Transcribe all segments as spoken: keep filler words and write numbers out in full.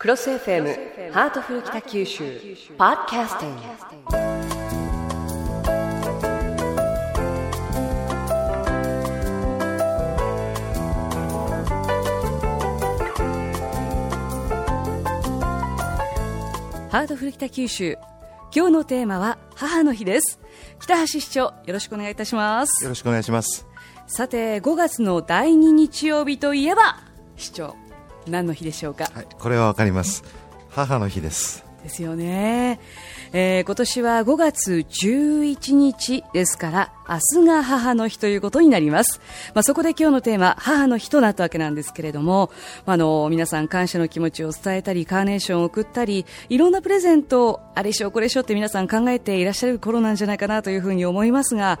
クロス エフエム ハートフル北九州ポッドキャスティング、ハートフル北九州、今日のテーマは母の日です。北橋市長、よろしくお願いいたします。よろしくお願いします。さて、ごがつのだいに日曜日といえば、市長、何の日でしょうか？はい、これはわかります。母の日ですですよね、えー、今年はごがつじゅういちにちですから、明日が母の日ということになります。まあ、そこで今日のテーマ、母の日となったわけなんですけれども、あの皆さん感謝の気持ちを伝えたり、カーネーションを送ったり、いろんなプレゼントをあれしようこれしようって皆さん考えていらっしゃる頃なんじゃないかなというふうに思いますが、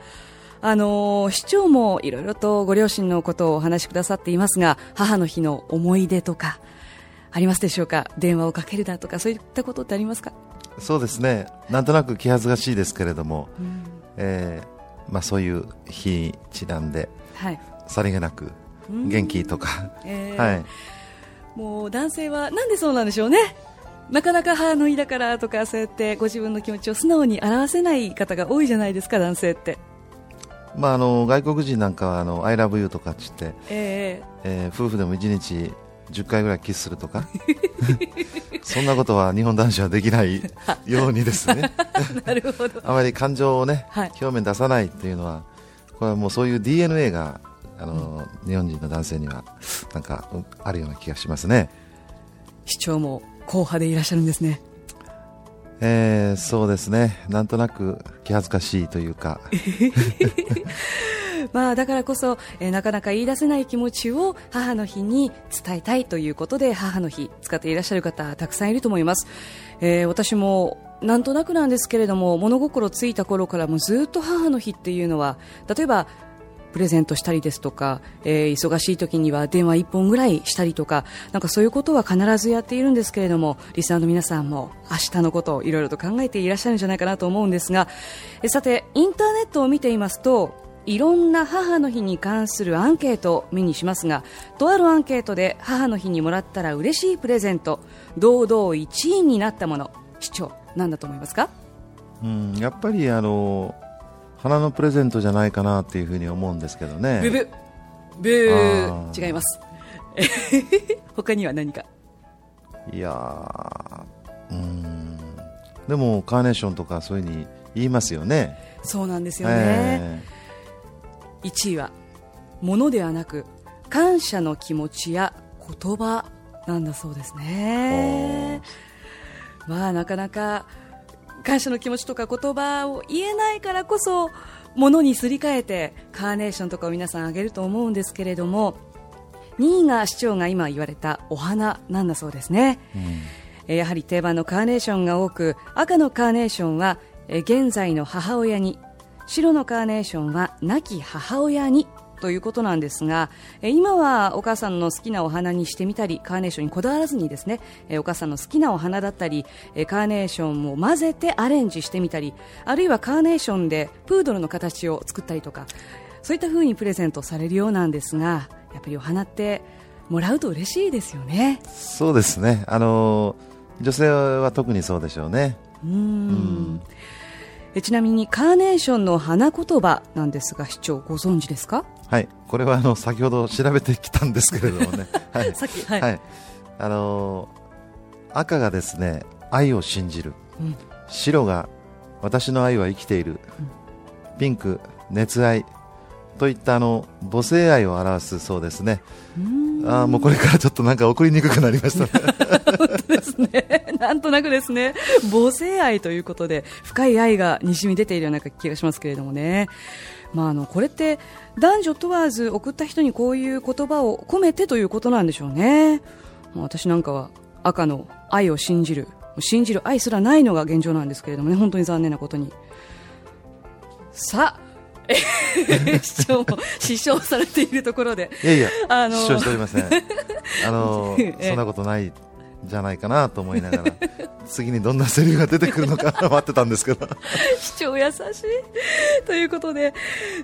あの市長もいろいろとご両親のことをお話しくださっていますが、母の日の思い出とかありますでしょうか？電話をかけるだとか、そういったことってありますか？そうですね、なんとなく気恥ずかしいですけれども、うん、えーまあ、そういう日にちなんで、はい、さりげなく元気とか、うん、えーはい、もう男性はなんでそうなんでしょうね。なかなか母の日だからとか、そうやってご自分の気持ちを素直に表せない方が多いじゃないですか、男性って。まあ、あの外国人なんかはあの I love you とかって言って、えーえー、夫婦でもいちにちじゅっかいぐらいキスするとかそんなことは日本男子はできないようにですねなるほどあまり感情を、ね、はい、表面出さないっていうのは、これはもうそういう ディーエヌエー があの、うん、日本人の男性にはなんかあるような気がしますね。市長も硬派でいらっしゃるんですね。えー、そうですね、なんとなく気恥ずかしいというかまあだからこそ、えー、なかなか言い出せない気持ちを母の日に伝えたいということで、母の日使っていらっしゃる方たくさんいると思います。えー、私もなんとなくなんですけれども、物心ついた頃からもずっと母の日っていうのは、例えばプレゼントしたりですとか、えー、忙しい時には電話いっぽんぐらいしたりとか、なんかそういうことは必ずやっているんですけれども、リスナーの皆さんも明日のことをいろいろと考えていらっしゃるんじゃないかなと思うんですが、えさて、インターネットを見ていますと、いろんな母の日に関するアンケートを目にしますが、とあるアンケートで、母の日にもらったら嬉しいプレゼント、堂々いちいになったもの、市長、何だと思いますか？うん、やっぱりあのー花のプレゼントじゃないかなっていうふうに思うんですけどね。ブブブー、違います。他には何か？いや、うーん、でもカーネーションとかそういうふうに言いますよね。そうなんですよね、えー、いちいは物ではなく、感謝の気持ちや言葉なんだそうですね。まあなかなか感謝の気持ちとか言葉を言えないからこそ、物にすり替えてカーネーションとかを皆さんあげると思うんですけれども、にいが市長が今言われたお花なんだそうですね。うん、やはり定番のカーネーションが多く、赤のカーネーションは現在の母親に、白のカーネーションは亡き母親にということなんですが、今はお母さんの好きなお花にしてみたり、カーネーションにこだわらずにですね、お母さんの好きなお花だったり、カーネーションを混ぜてアレンジしてみたり、あるいはカーネーションでプードルの形を作ったりとか、そういった風にプレゼントされるようなんですが、やっぱりお花ってもらうと嬉しいですよね。そうですね、あの女性は特にそうでしょうね。うーん、うん、えちなみにカーネーションの花言葉なんですが、市長ご存知ですか？はい、これはあの先ほど調べてきたんですけれどもねはい、さっき、はいはい、あのー、赤がですね、愛を信じる、うん、白が私の愛は生きている、うん、ピンク熱愛といったあの母性愛を表すそうですね。うーん、あー、もうこれからちょっとなんか送りにくくなりましたね本当ですね、なんとなくですね、母性愛ということで深い愛がにじみ出ているような気がしますけれどもね。まあ、あのこれって男女問わず送った人にこういう言葉を込めてということなんでしょうね。私なんかは赤の愛を信じる、信じる愛すらないのが現状なんですけれどもね、本当に残念なことに。さあ市長も失笑されているところでいやいや、あの失笑しておりませんあのそんなことないじゃないかなと思いながら次にどんなセリフが出てくるのか待ってたんですけど市長優しいということで、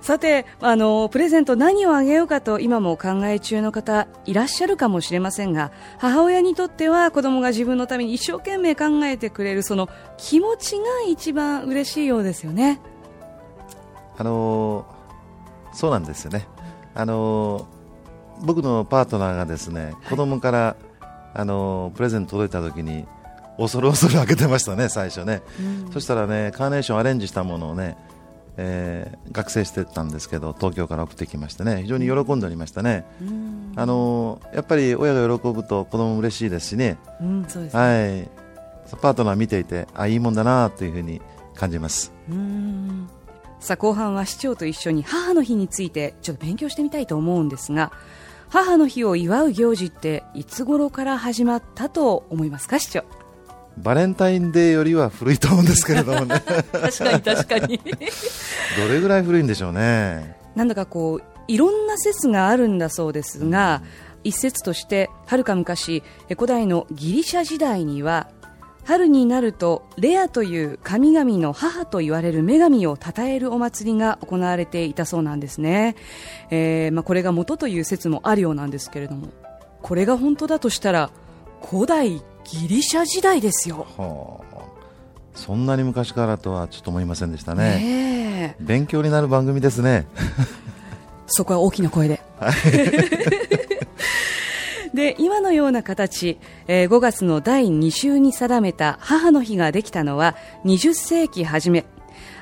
さてあのプレゼント何をあげようかと今もお考え中の方いらっしゃるかもしれませんが、母親にとっては子供が自分のために一生懸命考えてくれるその気持ちが一番嬉しいようですよね。あのそうなんですよね。あの僕のパートナーがですね、子供から、はいあのプレゼント届いた時に恐る恐る開けてましたね最初ね、うん、そしたらねカーネーションアレンジしたものをね、えー、学生してたんですけど東京から送ってきましてね非常に喜んでおりましたね、うん、あのやっぱり親が喜ぶと子供も嬉しいですしね、うん、そうですね、はい、パートナー見ていてあいいもんだなというふうに感じます。うん、さあ後半は市長と一緒に母の日についてちょっと勉強してみたいと思うんですが、母の日を祝う行事っていつ頃から始まったと思いますか市長。バレンタインデーよりは古いと思うんですけれどもね確かに確かにどれぐらい古いんでしょうね。なんだかこういろんな説があるんだそうですが、うん、一説としてはるか昔古代のギリシャ時代には春になるとレアという神々の母と言われる女神を称えるお祭りが行われていたそうなんですね、えーまあ、これが元という説もあるようなんですけれども、これが本当だとしたら古代ギリシャ時代ですよ、はあ、そんなに昔からとはちょっと思いませんでしたね、えー、勉強になる番組ですねそこは大きな声で、はいで今のような形、えー、ごがつのだいに週に定めた母の日ができたのはにじゅっ世紀初め、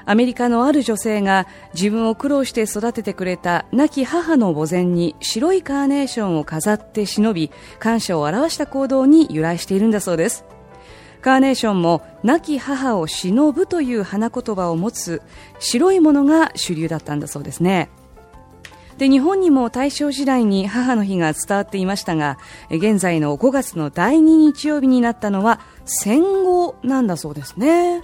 アメリカのある女性が自分を苦労して育ててくれた亡き母の墓前に白いカーネーションを飾って忍び感謝を表した行動に由来しているんだそうです。カーネーションも亡き母を忍ぶという花言葉を持つ白いものが主流だったんだそうですね。で日本にも大正時代に母の日が伝わっていましたが、現在のごがつのだいに日曜日になったのは戦後なんだそうですね。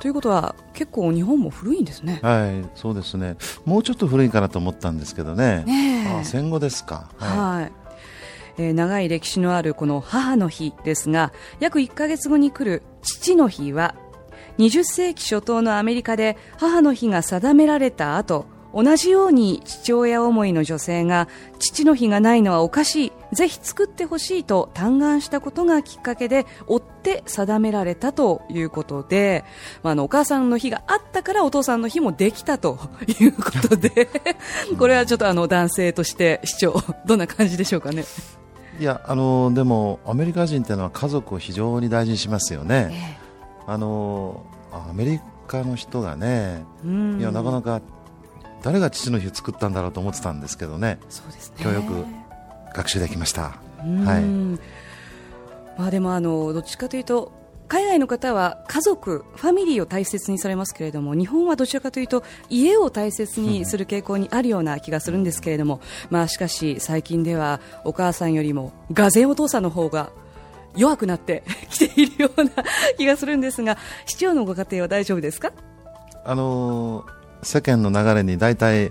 ということは結構日本も古いんですね。はい、そうですね。もうちょっと古いかなと思ったんですけどね。ねえ。あ、戦後ですか。はい。はい、えー、長い歴史のあるこの母の日ですが、約いっかげつごに来る父の日はにじゅっ世紀初頭のアメリカで母の日が定められた後、同じように父親思いの女性が父の日がないのはおかしい、ぜひ作ってほしいと嘆願したことがきっかけで追って定められたということで、まあ、あのお母さんの日があったからお父さんの日もできたということでこれはちょっとあの男性として市長どんな感じでしょうかね。いやあのでもアメリカ人というのは家族を非常に大事にしますよね、ええ、あのアメリカの人がね、いやなかなか誰が父の日を作ったんだろうと思ってたんですけどね。そうですね。今日よく学習できました。はい。まあでもあのどっちかというと海外の方は家族ファミリーを大切にされますけれども、日本はどちらかというと家を大切にする傾向にあるような気がするんですけれども、うん、まあしかし最近ではお母さんよりもがぜんお父さんの方が弱くなってきているような気がするんですが、市長のご家庭は大丈夫ですか？あのー世間の流れに大体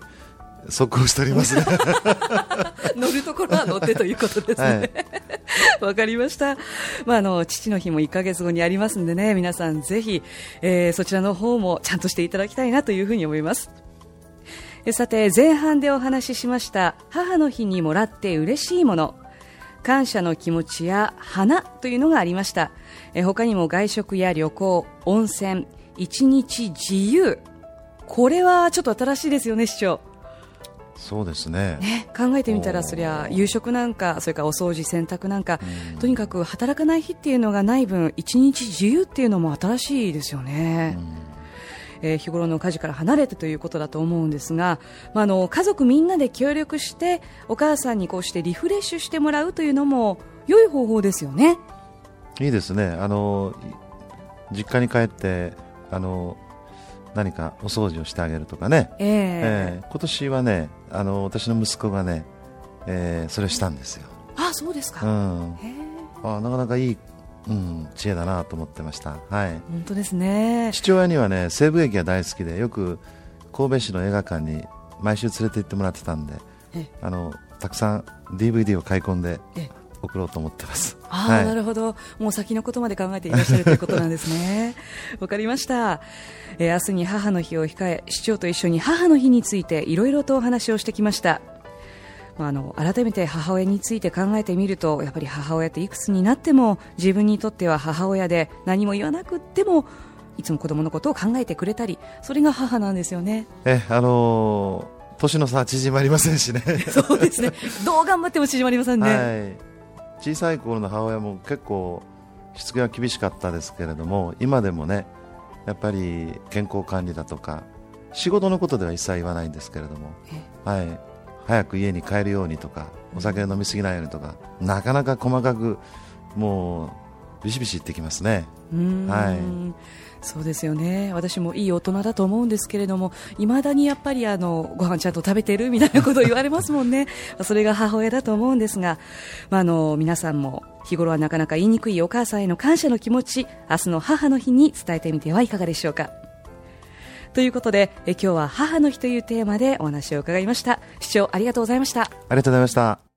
即応しておりますね乗るところは乗ってということですねわ、はい、かりました、まあ、あの父の日もいっかげつごにありますんでね、皆さんぜひ、えー、そちらの方もちゃんとしていただきたいなというふうに思います。さて前半でお話ししました母の日にもらって嬉しいもの、感謝の気持ちや花というのがありました。え他にも外食や旅行、温泉、一日自由、これはちょっと新しいですよね市長。そうです ね, ね考えてみたらそりゃ夕食なんかそれからお掃除、洗濯なんか、うん、とにかく働かない日っていうのがない分一日自由っていうのも新しいですよね、うん、えー、日頃の家事から離れてということだと思うんですが、まあ、あの家族みんなで協力してお母さんにこうしてリフレッシュしてもらうというのも良い方法ですよね。いいですね。あの実家に帰ってあの何かお掃除をしてあげるとかね、えーえー、今年はねあの私の息子がね、えー、それをしたんですよ。あ、そうですか、うん、あ、なかなかいい、うん、知恵だなと思ってました、はい、本当ですね。父親にはね西部劇が大好きでよく神戸市の映画館に毎週連れて行ってもらってたんで、あのたくさん ディーブイディー を買い込んで送ろうと思ってます。あ、はい、なるほど。もう先のことまで考えていらっしゃるということなんですね。わかりました。えー、明日に母の日を控え、市長と一緒に母の日についていろいろとお話をしてきました。まあ、あの改めて母親について考えてみると、やっぱり母親っていくつになっても自分にとっては母親で、何も言わなくてもいつも子供のことを考えてくれたり、それが母なんですよね。え、あのー、年の差は縮まりませんしね。そうですね。どう頑張っても縮まりませんね。はい、小さい頃の母親も結構しつけは厳しかったですけれども、今でもね、やっぱり健康管理だとか仕事のことでは一切言わないんですけれども、はい、早く家に帰るようにとか、お酒飲みすぎないようにとか、なかなか細かくもうビシビシ言ってきますね。うーん、はい、そうですよね。私もいい大人だと思うんですけれども、いまだにやっぱりあのご飯ちゃんと食べてるみたいなことを言われますもんね。それが母親だと思うんですが、まあ、あの皆さんも日頃はなかなか言いにくいお母さんへの感謝の気持ち、明日の母の日に伝えてみてはいかがでしょうか。ということで、え今日は母の日というテーマでお話を伺いました。市長、ありがとうございました。ありがとうございました。